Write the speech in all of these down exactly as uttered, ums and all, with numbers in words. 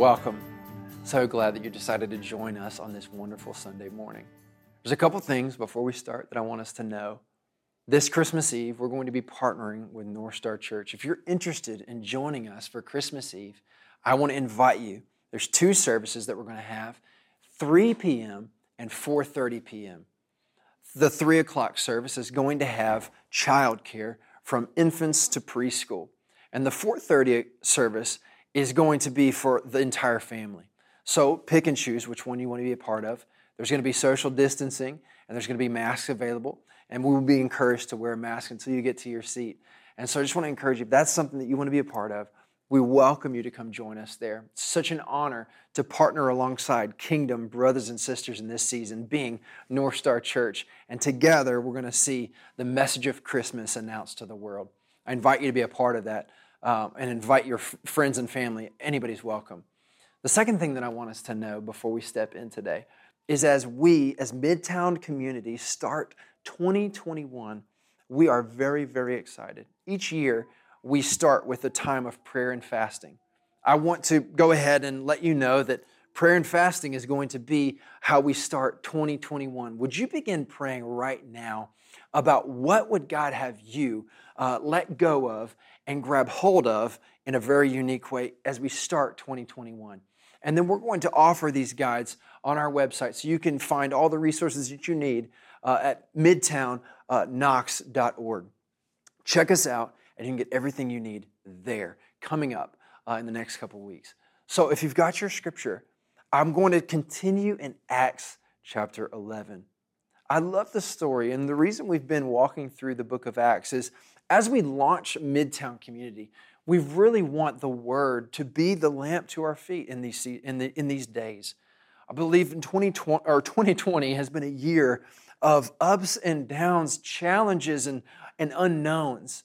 Welcome. So glad that you decided to join us on this wonderful Sunday morning. There's a couple things before we start that I want us to know. This Christmas Eve, we're going to be partnering with North Star Church. If you're interested in joining us for Christmas Eve, I want to invite you. There's two services that we're going to have, three p.m. and four thirty p.m. The three o'clock service is going to have childcare from infants to preschool. And the four thirty service is going to be for the entire family. So pick and choose which one you want to be a part of. There's going to be social distancing, and there's going to be masks available. And we will be encouraged to wear a mask until you get to your seat. And so I just want to encourage you, if that's something that you want to be a part of, we welcome you to come join us there. It's such an honor to partner alongside Kingdom brothers and sisters in this season, being North Star Church. And together, we're going to see the message of Christmas announced to the world. I invite you to be a part of that, um, and invite your f- friends and family. Anybody's welcome. The second thing that I want us to know before we step in today is as we, as Midtown community, start twenty twenty-one, we are very, very excited. Each year, we start with a time of prayer and fasting. I want to go ahead and let you know that prayer and fasting is going to be how we start twenty twenty-one. Would you begin praying right now about what would God have you uh, let go of and grab hold of in a very unique way as we start twenty twenty-one? And then we're going to offer these guides on our website so you can find all the resources that you need uh, at midtown knox dot org. Check us out. And you can get everything you need there coming up uh, in the next couple weeks. So if you've got your scripture, I'm going to continue in Acts chapter eleven. I love the story, and the reason we've been walking through the book of Acts is as we launch Midtown Community, we really want the Word to be the lamp to our feet in these in, the, in these days. I believe in twenty twenty, or twenty twenty has been a year of ups and downs, challenges and, and unknowns.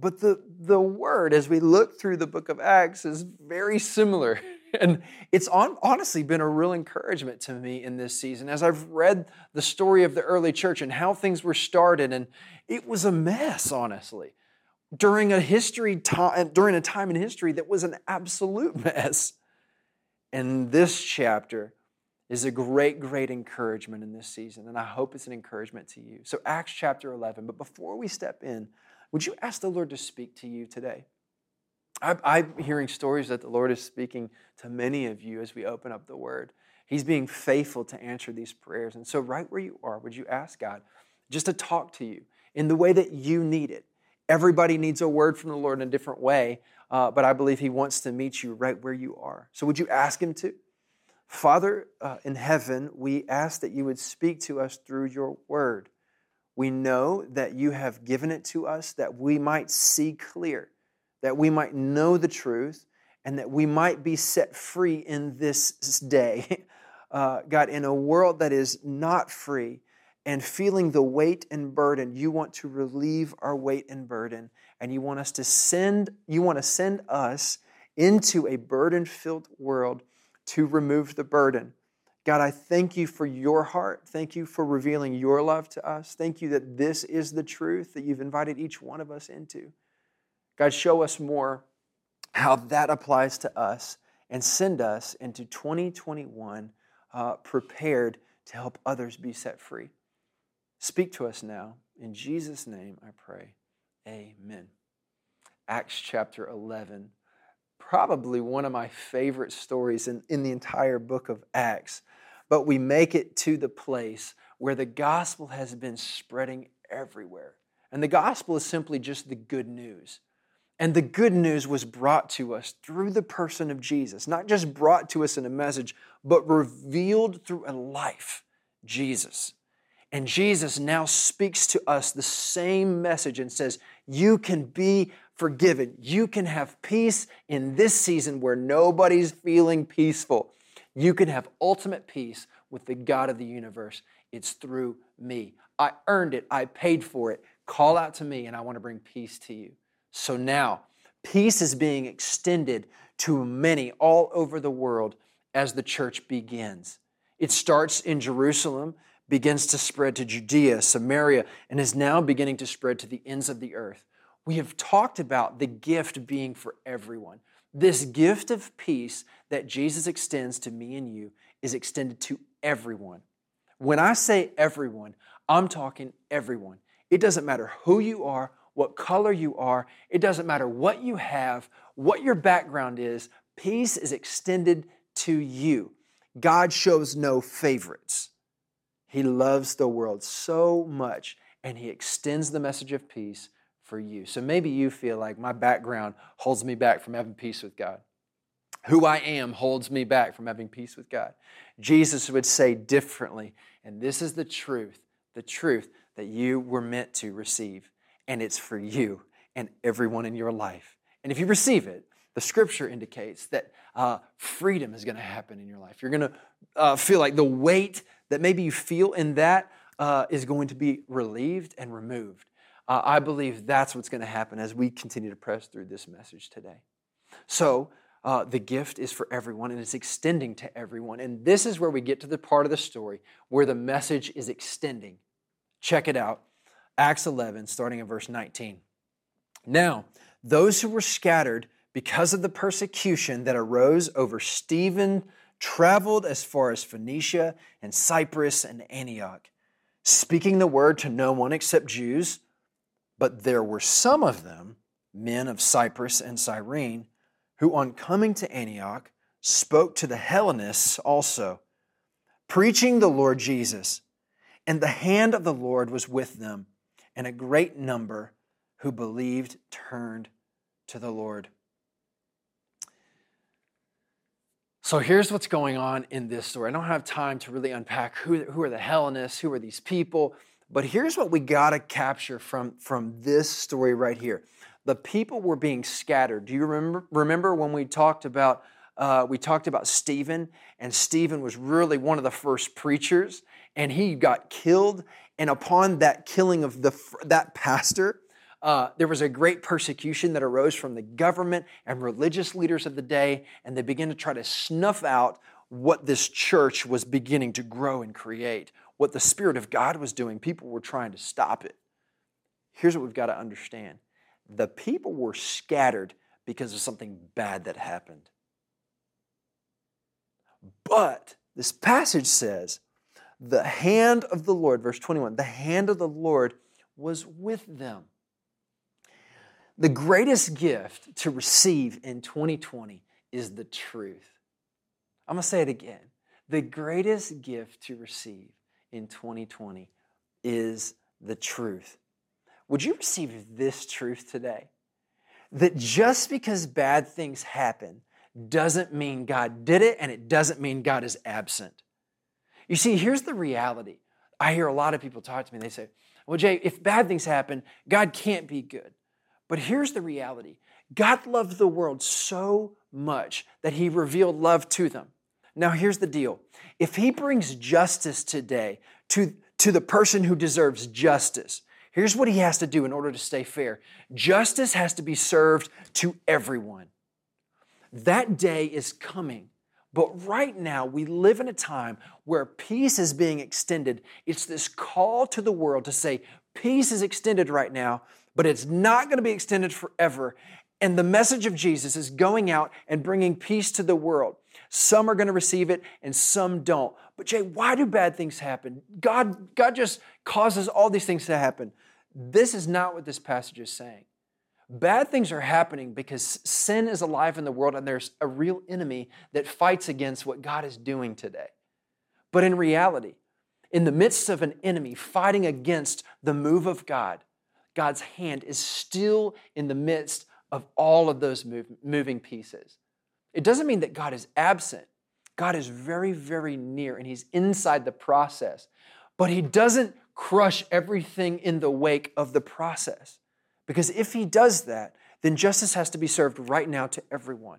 But the, the Word, as we look through the book of Acts, is very similar. And it's on, honestly been a real encouragement to me in this season as I've read the story of the early church and how things were started. And it was a mess, honestly, during a history time, during a time in history that was an absolute mess. And this chapter is a great, great encouragement in this season. And I hope it's an encouragement to you. So Acts chapter eleven. But before we step in, would you ask the Lord to speak to you today? I, I'm hearing stories that the Lord is speaking to many of you as we open up the Word. He's being faithful to answer these prayers. And so right where you are, would you ask God just to talk to you in the way that you need it? Everybody needs a word from the Lord in a different way, uh, but I believe He wants to meet you right where you are. So would you ask Him to? Father uh, in heaven, we ask that you would speak to us through your Word. We know that you have given it to us that we might see clear, that we might know the truth, and that we might be set free in this day. Uh, God, in a world that is not free and feeling the weight and burden, you want to relieve our weight and burden, and you want us to send, you want to send us into a burden-filled world to remove the burden. God, I thank you for your heart. Thank you for revealing your love to us. Thank you that this is the truth that you've invited each one of us into. God, show us more how that applies to us and send us into twenty twenty-one uh, prepared to help others be set free. Speak to us now. In Jesus' name I pray. Amen. Acts chapter eleven. Probably one of my favorite stories in, in the entire book of Acts. But we make it to the place where the gospel has been spreading everywhere. And the gospel is simply just the good news. And the good news was brought to us through the person of Jesus. Not just brought to us in a message, but revealed through a life, Jesus. And Jesus now speaks to us the same message and says, you can be forgiven. You can have peace in this season where nobody's feeling peaceful. You can have ultimate peace with the God of the universe. It's through me. I earned it. I paid for it. Call out to me, and I want to bring peace to you. So now, peace is being extended to many all over the world as the church begins. It starts in Jerusalem, begins to spread to Judea, Samaria, and is now beginning to spread to the ends of the earth. we have talked about the gift being for everyone. This gift of peace that Jesus extends to me and you is extended to everyone. When I say everyone, I'm talking everyone. It doesn't matter who you are, what color you are. It doesn't matter what you have, what your background is. Peace is extended to you. God shows no favorites. He loves the world so much, and He extends the message of peace for you. So maybe you feel like my background holds me back from having peace with God. Who I am holds me back from having peace with God. Jesus would say differently, and this is the truth, the truth that you were meant to receive, and it's for you and everyone in your life. And if you receive it, the Scripture indicates that uh, freedom is going to happen in your life. You're going to uh, feel like the weight that maybe you feel in that uh, is going to be relieved and removed. Uh, I believe that's what's going to happen as we continue to press through this message today. So uh, the gift is for everyone, and it's extending to everyone. And this is where we get to the part of the story where the message is extending. Check it out. Acts eleven, starting in verse nineteen. Now, those who were scattered because of the persecution that arose over Stephen, traveled as far as Phoenicia and Cyprus and Antioch, speaking the word to no one except Jews. But there were some of them, men of Cyprus and Cyrene, who on coming to Antioch spoke to the Hellenists also, preaching the Lord Jesus. And the hand of the Lord was with them, and a great number who believed turned to the Lord. So here's what's going on in this story. I don't have time to really unpack who, who are the Hellenists, who are these people, but here's what we got to capture from, from this story right here. The people were being scattered. Do you remember, remember when we talked about uh, we talked about Stephen, and Stephen was really one of the first preachers, and he got killed, and upon that killing of the that pastor, Uh, there was a great persecution that arose from the government and religious leaders of the day, and they began to try to snuff out what this church was beginning to grow and create, what the Spirit of God was doing. People were trying to stop it. Here's what we've got to understand. The people were scattered because of something bad that happened. But this passage says, the hand of the Lord, verse twenty-one, the hand of the Lord was with them. The greatest gift to receive in twenty twenty is the truth. I'm going to say it again. The greatest gift to receive in twenty twenty is the truth. Would you receive this truth today? That just because bad things happen doesn't mean God did it, and it doesn't mean God is absent. You see, here's the reality. I hear a lot of people talk to me. They say, well, Jay, if bad things happen, God can't be good. But here's the reality. God loved the world so much that He revealed love to them. Now here's the deal. If He brings justice today to, to the person who deserves justice, here's what He has to do in order to stay fair. Justice has to be served to everyone. That day is coming. But right now, we live in a time where peace is being extended. It's this call to the world to say, peace is extended right now, but it's not going to be extended forever. And the message of Jesus is going out and bringing peace to the world. Some are going to receive it and some don't. But Jay, why do bad things happen? God, God just causes all these things to happen. This is not what this passage is saying. Bad things are happening because sin is alive in the world, and there's a real enemy that fights against what God is doing today. But in reality, in the midst of an enemy fighting against the move of God, God's hand is still in the midst of all of those move, moving pieces. It doesn't mean that God is absent. God is very, very near, and He's inside the process. But He doesn't crush everything in the wake of the process. Because if He does that, then justice has to be served right now to everyone.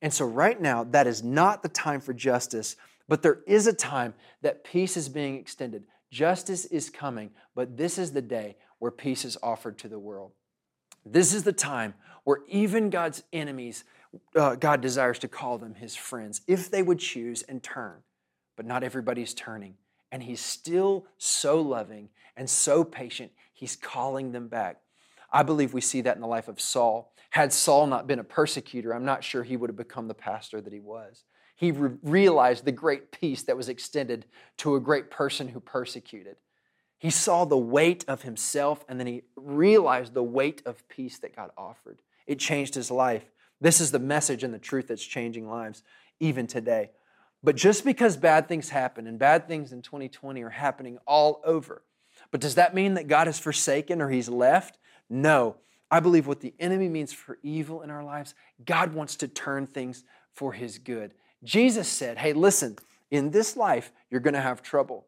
And so right now, that is not the time for justice, but there is a time that peace is being extended. Justice is coming, but this is the day where peace is offered to the world. This is the time where even God's enemies, uh, God desires to call them His friends, if they would choose and turn. But not everybody's turning. And He's still so loving and so patient, He's calling them back. I believe we see that in the life of Saul. Had Saul not been a persecutor, I'm not sure he would have become the pastor that he was. He re- realized the great peace that was extended to a great person who persecuted. He saw the weight of himself, and then he realized the weight of peace that God offered. It changed his life. This is the message and the truth that's changing lives even today. But just because bad things happen, and bad things in twenty twenty are happening all over, but does that mean that God is forsaken or he's left? No. I believe what the enemy means for evil in our lives, God wants to turn things for his good. Jesus said, hey, listen, in this life, you're going to have trouble.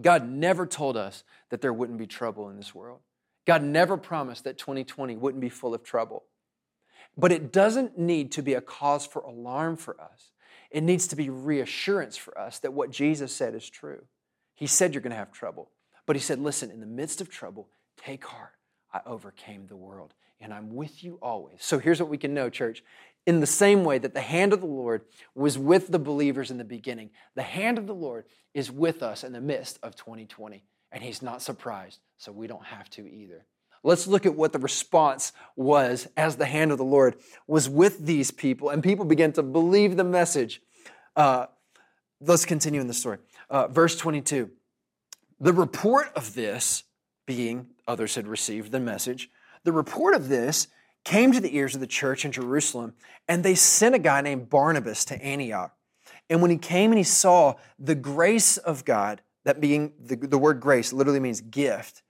God never told us that there wouldn't be trouble in this world. God never promised that twenty twenty wouldn't be full of trouble. But it doesn't need to be a cause for alarm for us. It needs to be reassurance for us that what Jesus said is true. He said you're going to have trouble. But he said, listen, in the midst of trouble, take heart. I overcame the world, and I'm with you always. So here's what we can know, church. In the same way that the hand of the Lord was with the believers in the beginning, the hand of the Lord is with us in the midst of twenty twenty, and he's not surprised, so we don't have to either. Let's look at what the response was as the hand of the Lord was with these people, and people began to believe the message. Uh, let's continue in the story. Uh, verse twenty-two, the report of this being others had received the message. The report of this came to the ears of the church in Jerusalem, and they sent a guy named Barnabas to Antioch. And when he came and he saw the grace of God, that being the, the word grace literally means gift,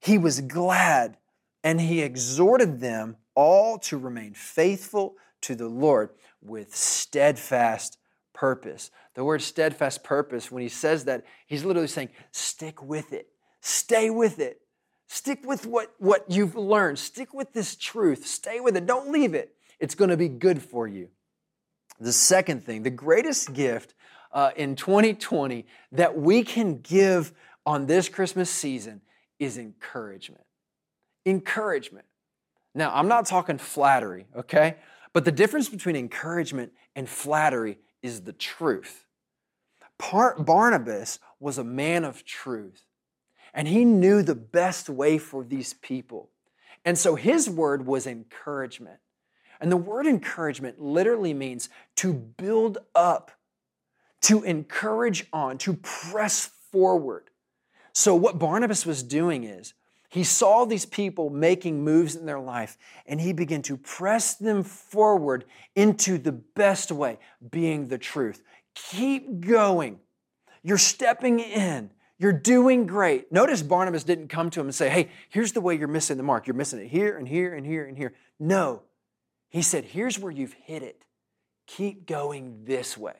he was glad, and he exhorted them all to remain faithful to the Lord with steadfast purpose. The word steadfast purpose, when he says that, he's literally saying, stick with it, stay with it. Stick with what, what you've learned. Stick with this truth. Stay with it. Don't leave it. It's going to be good for you. The second thing, the greatest gift uh, in twenty twenty that we can give on this Christmas season is encouragement. Encouragement. Now, I'm not talking flattery, okay? But the difference between encouragement and flattery is the truth. Part Barnabas was a man of truth. And he knew the best way for these people. And so his word was encouragement. And the word encouragement literally means to build up, to encourage on, to press forward. So what Barnabas was doing is he saw these people making moves in their life, and he began to press them forward into the best way, being the truth. Keep going. You're stepping in. You're doing great. Notice Barnabas didn't come to him and say, hey, here's the way you're missing the mark. You're missing it here and here and here and here. No. He said, here's where you've hit it. Keep going this way.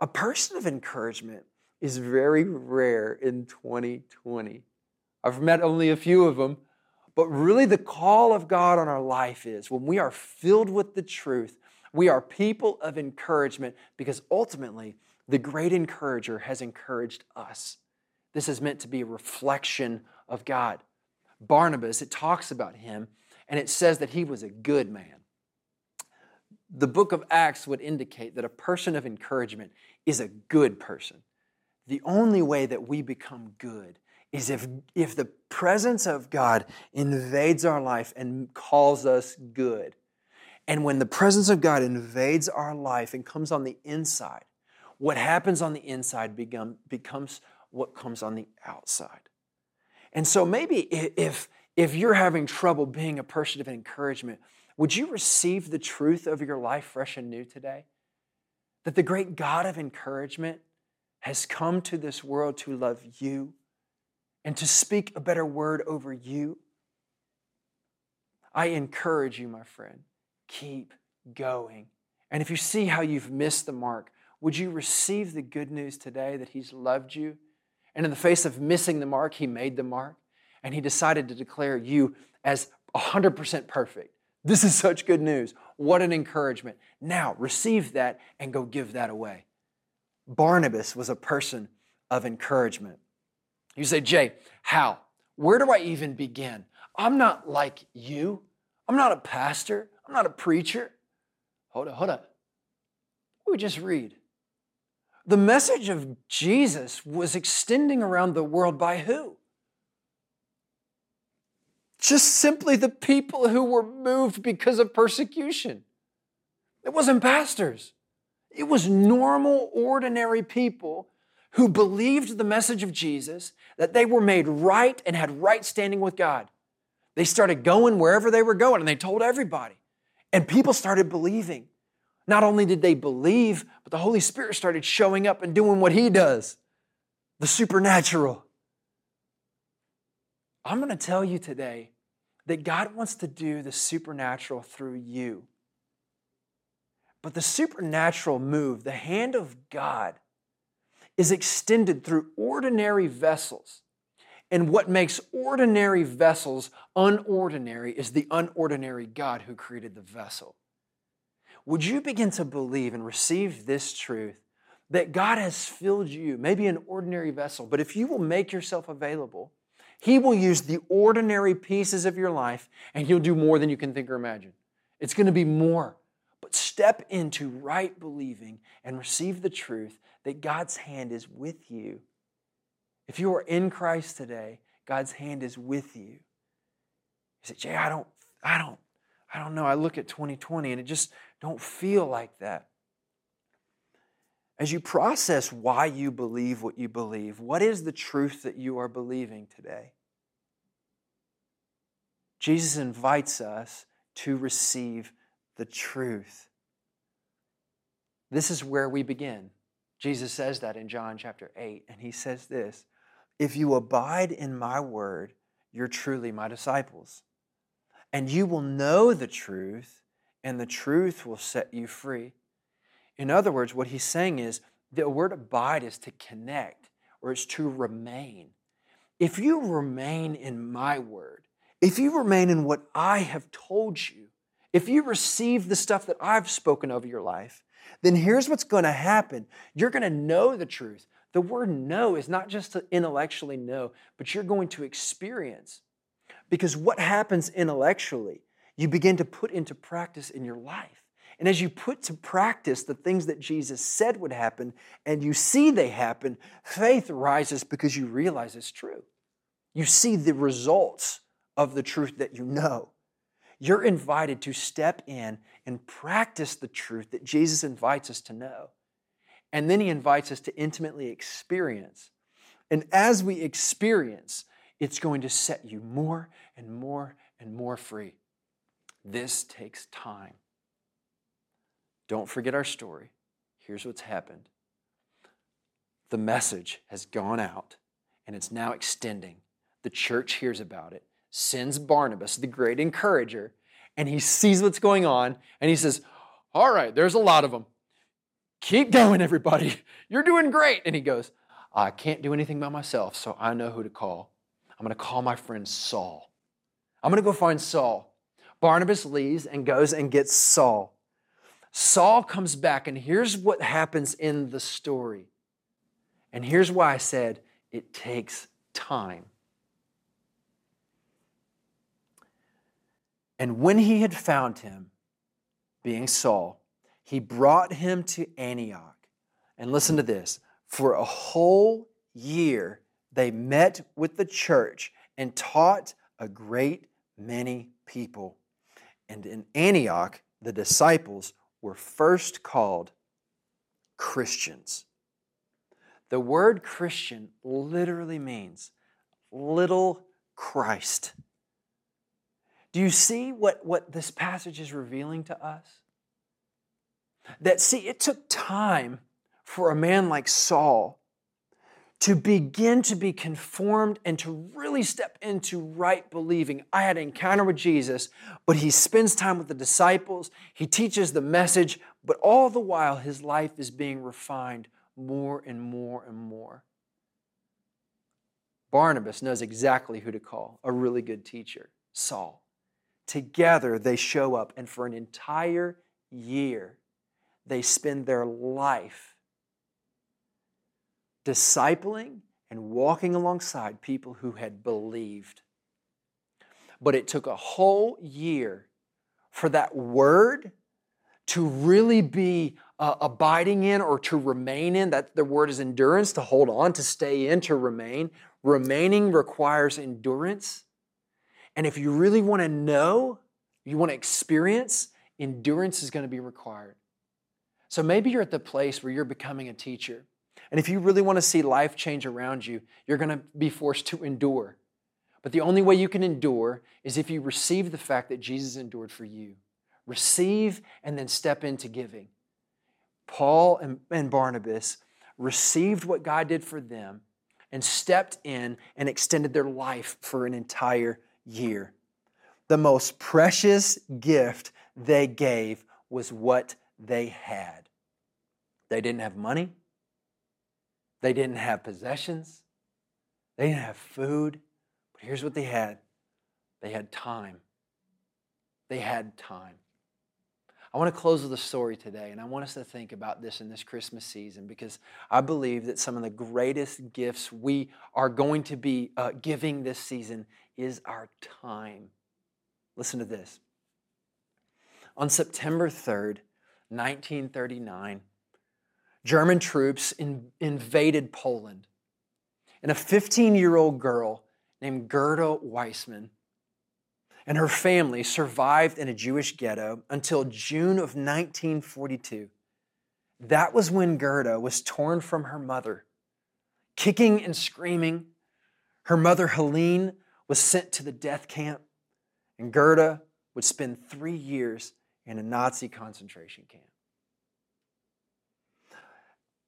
A person of encouragement is very rare in twenty twenty. I've met only a few of them, but really the call of God on our life is when we are filled with the truth, we are people of encouragement because ultimately, the great encourager has encouraged us. This is meant to be a reflection of God. Barnabas, it talks about him, and it says that he was a good man. The book of Acts would indicate that a person of encouragement is a good person. The only way that we become good is if, if the presence of God invades our life and calls us good. And when the presence of God invades our life and comes on the inside, what happens on the inside become, becomes what comes on the outside. And so maybe if, if you're having trouble being a person of encouragement, would you receive the truth of your life fresh and new today? That the great God of encouragement has come to this world to love you and to speak a better word over you. I encourage you, my friend, keep going. And if you see how you've missed the mark, would you receive the good news today that he's loved you? And in the face of missing the mark, he made the mark. And he decided to declare you as one hundred percent perfect. This is such good news. What an encouragement. Now receive that and go give that away. Barnabas was a person of encouragement. You say, Jay, how? Where do I even begin? I'm not like you. I'm not a pastor. I'm not a preacher. Hold up, hold up. We just read. The message of Jesus was extending around the world by who? just simply the people who were moved because of persecution. It wasn't pastors. It was normal, ordinary people who believed the message of Jesus, that they were made right and had right standing with God. They started going wherever they were going, and they told everybody. And people started believing. Not only did they believe, but the Holy Spirit started showing up and doing what He does, the supernatural. I'm going to tell you today that God wants to do the supernatural through you. But the supernatural move, the hand of God, is extended through ordinary vessels. And what makes ordinary vessels unordinary is the unordinary God who created the vessel. Would you begin to believe and receive this truth that God has filled you, maybe an ordinary vessel, but if you will make yourself available, He will use the ordinary pieces of your life and He'll do more than you can think or imagine. It's going to be more. But step into right believing and receive the truth that God's hand is with you. If you are in Christ today, God's hand is with you. You say, Jay, I don't, I don't, I don't know. I look at twenty twenty and it just don't feel like that. As you process why you believe what you believe, what is the truth that you are believing today? Jesus invites us to receive the truth. This is where we begin. Jesus says that in John chapter eight, and He says this, "If you abide in my word, you're truly my disciples, and you will know the truth, and the truth will set you free." In other words, what He's saying is, the word abide is to connect, or it's to remain. If you remain in my word, if you remain in what I have told you, if you receive the stuff that I've spoken over your life, then here's what's going to happen. You're going to know the truth. The word know is not just to intellectually know, but you're going to experience. Because what happens intellectually, you begin to put into practice in your life. And as you put to practice the things that Jesus said would happen, and you see they happen, faith rises because you realize it's true. You see the results of the truth that you know. You're invited to step in and practice the truth that Jesus invites us to know. And then He invites us to intimately experience. And as we experience, it's going to set you more and more and more free. This takes time. Don't forget our story. Here's what's happened. The message has gone out, and it's now extending. The church hears about it, sends Barnabas, the great encourager, and he sees what's going on, and he says, all right, there's a lot of them. Keep going, everybody. You're doing great. And he goes, I can't do anything by myself, so I know who to call. I'm going to call my friend Saul. I'm going to go find Saul. Barnabas leaves and goes and gets Saul. Saul comes back, and here's what happens in the story. And here's why I said it takes time. And when he had found him, being Saul, he brought him to Antioch. And listen to this. For a whole year, they met with the church and taught a great many people. And in Antioch, the disciples were first called Christians. The word Christian literally means little Christ. Do you see what, what this passage is revealing to us? That, see, it took time for a man like Saul to begin to be conformed and to really step into right believing. I had an encounter with Jesus, but he spends time with the disciples. He teaches the message, but all the while his life is being refined more and more and more. Barnabas knows exactly who to call, a really good teacher, Saul. Together they show up, and for an entire year, they spend their life discipling and walking alongside people who had believed. But it took a whole year for that word to really be uh, abiding in, or to remain in. That the word is endurance, to hold on, to stay in, to remain. Remaining requires endurance. And if you really want to know, you want to experience, endurance is going to be required. So maybe you're at the place where you're becoming a teacher. And if you really want to see life change around you, you're going to be forced to endure. But the only way you can endure is if you receive the fact that Jesus endured for you. Receive and then step into giving. Paul and, and Barnabas received what God did for them and stepped in and extended their life for an entire year. The most precious gift they gave was what they had. They didn't have money. They didn't have possessions. They didn't have food. But here's what they had. They had time. They had time. I want to close with a story today, and I want us to think about this in this Christmas season, because I believe that some of the greatest gifts we are going to be uh, giving this season is our time. Listen to this. On September third, nineteen thirty-nine, German troops in, invaded Poland, and a fifteen-year-old girl named Gerda Weissman and her family survived in a Jewish ghetto until June of nineteen forty-two. That was when Gerda was torn from her mother. Kicking and screaming, her mother, Helene, was sent to the death camp, and Gerda would spend three years in a Nazi concentration camp.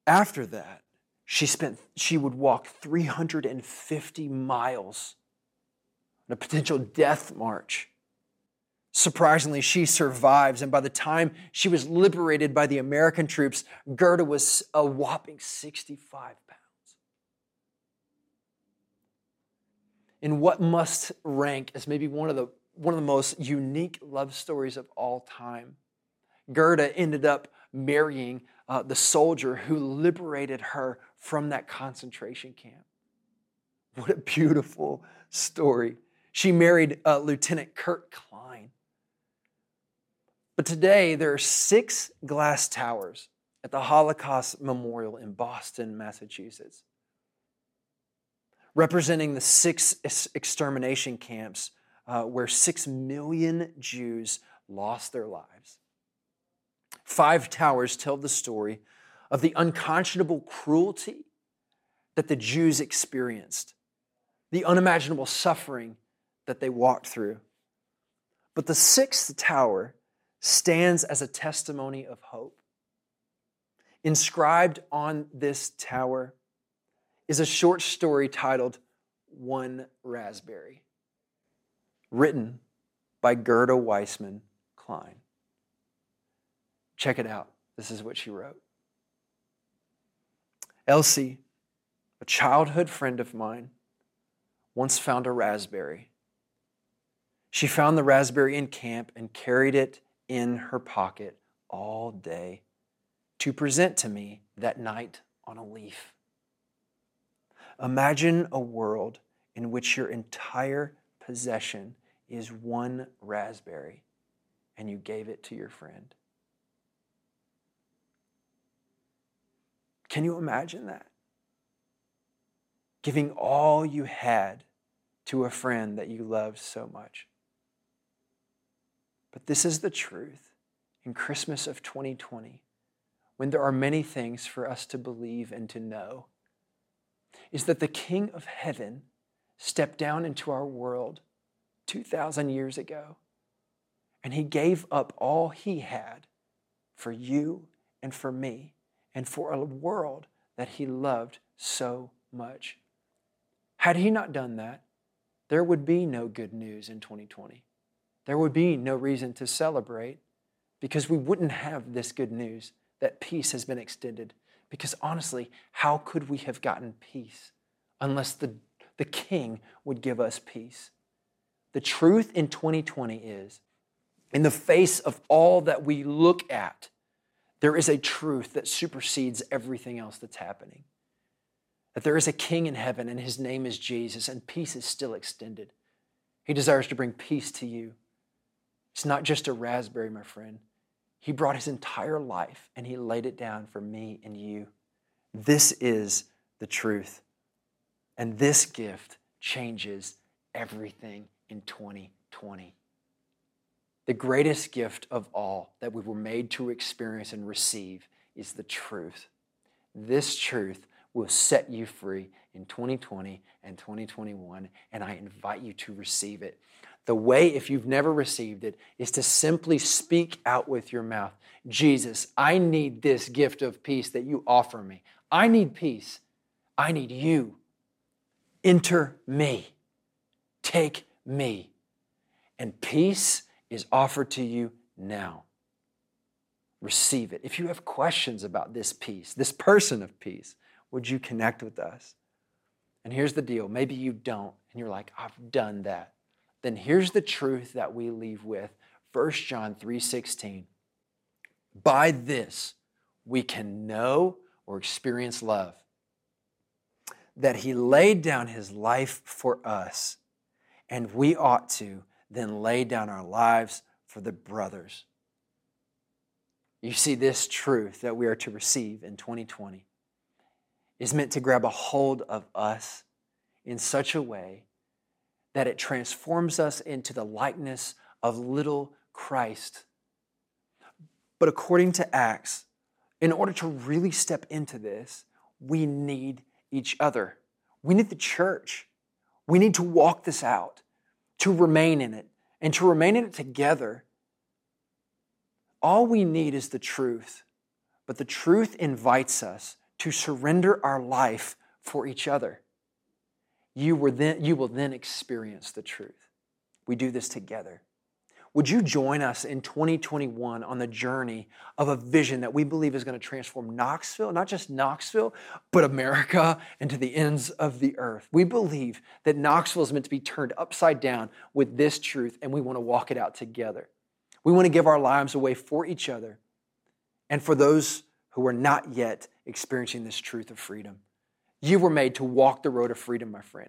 After that, she spent. She would walk three hundred fifty miles on a potential death march. Surprisingly, she survives, and by the time she was liberated by the American troops, Gerda was a whopping sixty-five pounds. In what must rank as maybe one of the one of the most unique love stories of all time, Gerda ended up marrying uh, the soldier who liberated her from that concentration camp. What a beautiful story. She married uh, Lieutenant Kurt Klein. But today, there are six glass towers at the Holocaust Memorial in Boston, Massachusetts, representing the six ex- extermination camps uh, where six million Jews lost their lives. Five towers tell the story of the unconscionable cruelty that the Jews experienced, the unimaginable suffering that they walked through. But the sixth tower stands as a testimony of hope. Inscribed on this tower is a short story titled "One Raspberry," written by Gerda Weissman Klein. Check it out. This is what she wrote. Elsie, a childhood friend of mine, once found a raspberry. She found the raspberry in camp and carried it in her pocket all day to present to me that night on a leaf. Imagine a world in which your entire possession is one raspberry and you gave it to your friend. Can you imagine that? Giving all you had to a friend that you loved so much. But this is the truth in Christmas of twenty twenty, when there are many things for us to believe and to know, is that the King of Heaven stepped down into our world two thousand years ago, and he gave up all he had for you and for me, and for a world that he loved so much. Had he not done that, there would be no good news in twenty twenty. There would be no reason to celebrate, because we wouldn't have this good news that peace has been extended. Because honestly, how could we have gotten peace unless the, the King would give us peace? The truth in twenty twenty is, in the face of all that we look at, there is a truth that supersedes everything else that's happening. That there is a King in heaven, and his name is Jesus, and peace is still extended. He desires to bring peace to you. It's not just a raspberry, my friend. He brought his entire life, and he laid it down for me and you. This is the truth. And this gift changes everything in twenty twenty. The greatest gift of all that we were made to experience and receive is the truth. This truth will set you free in twenty twenty and twenty twenty-one, and I invite you to receive it. The way, if you've never received it, is to simply speak out with your mouth, Jesus, I need this gift of peace that you offer me. I need peace. I need you. Enter me. Take me. And peace is offered to you now. Receive it. If you have questions about this peace, this person of peace, would you connect with us? And here's the deal. Maybe you don't, and you're like, I've done that. Then here's the truth that we leave with. First John three sixteen. By this, we can know or experience love, that he laid down his life for us, and we ought to then lay down our lives for the brothers. You see, this truth that we are to receive in twenty twenty is meant to grab a hold of us in such a way that it transforms us into the likeness of little Christ. But according to Acts, in order to really step into this, we need each other. We need the church. We need to walk this out, to remain in it, and to remain in it together. All we need is the truth, but the truth invites us to surrender our life for each other. You were then, you will then experience the truth. We do this together. Would you join us in twenty twenty-one on the journey of a vision that we believe is going to transform Knoxville, not just Knoxville, but America and to the ends of the earth? We believe that Knoxville is meant to be turned upside down with this truth, and we want to walk it out together. We want to give our lives away for each other and for those who are not yet experiencing this truth of freedom. You were made to walk the road of freedom, my friend.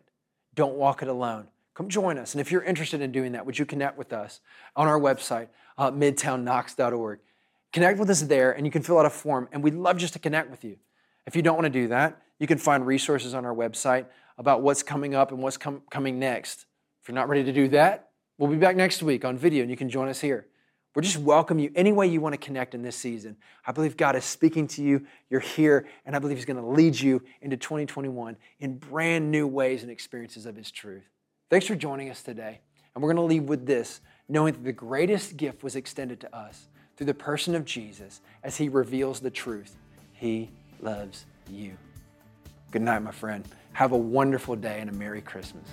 Don't walk it alone. Come join us. And if you're interested in doing that, would you connect with us on our website, uh, midtown knox dot org. Connect with us there, and you can fill out a form, and we'd love just to connect with you. If you don't want to do that, you can find resources on our website about what's coming up and what's com- coming next. If you're not ready to do that, we'll be back next week on video, and you can join us here. We just welcome you any way you want to connect in this season. I believe God is speaking to you. You're here, and I believe he's going to lead you into twenty twenty-one in brand new ways and experiences of his truth. Thanks for joining us today. And we're going to leave with this, knowing that the greatest gift was extended to us through the person of Jesus as he reveals the truth. He loves you. Good night, my friend. Have a wonderful day and a Merry Christmas.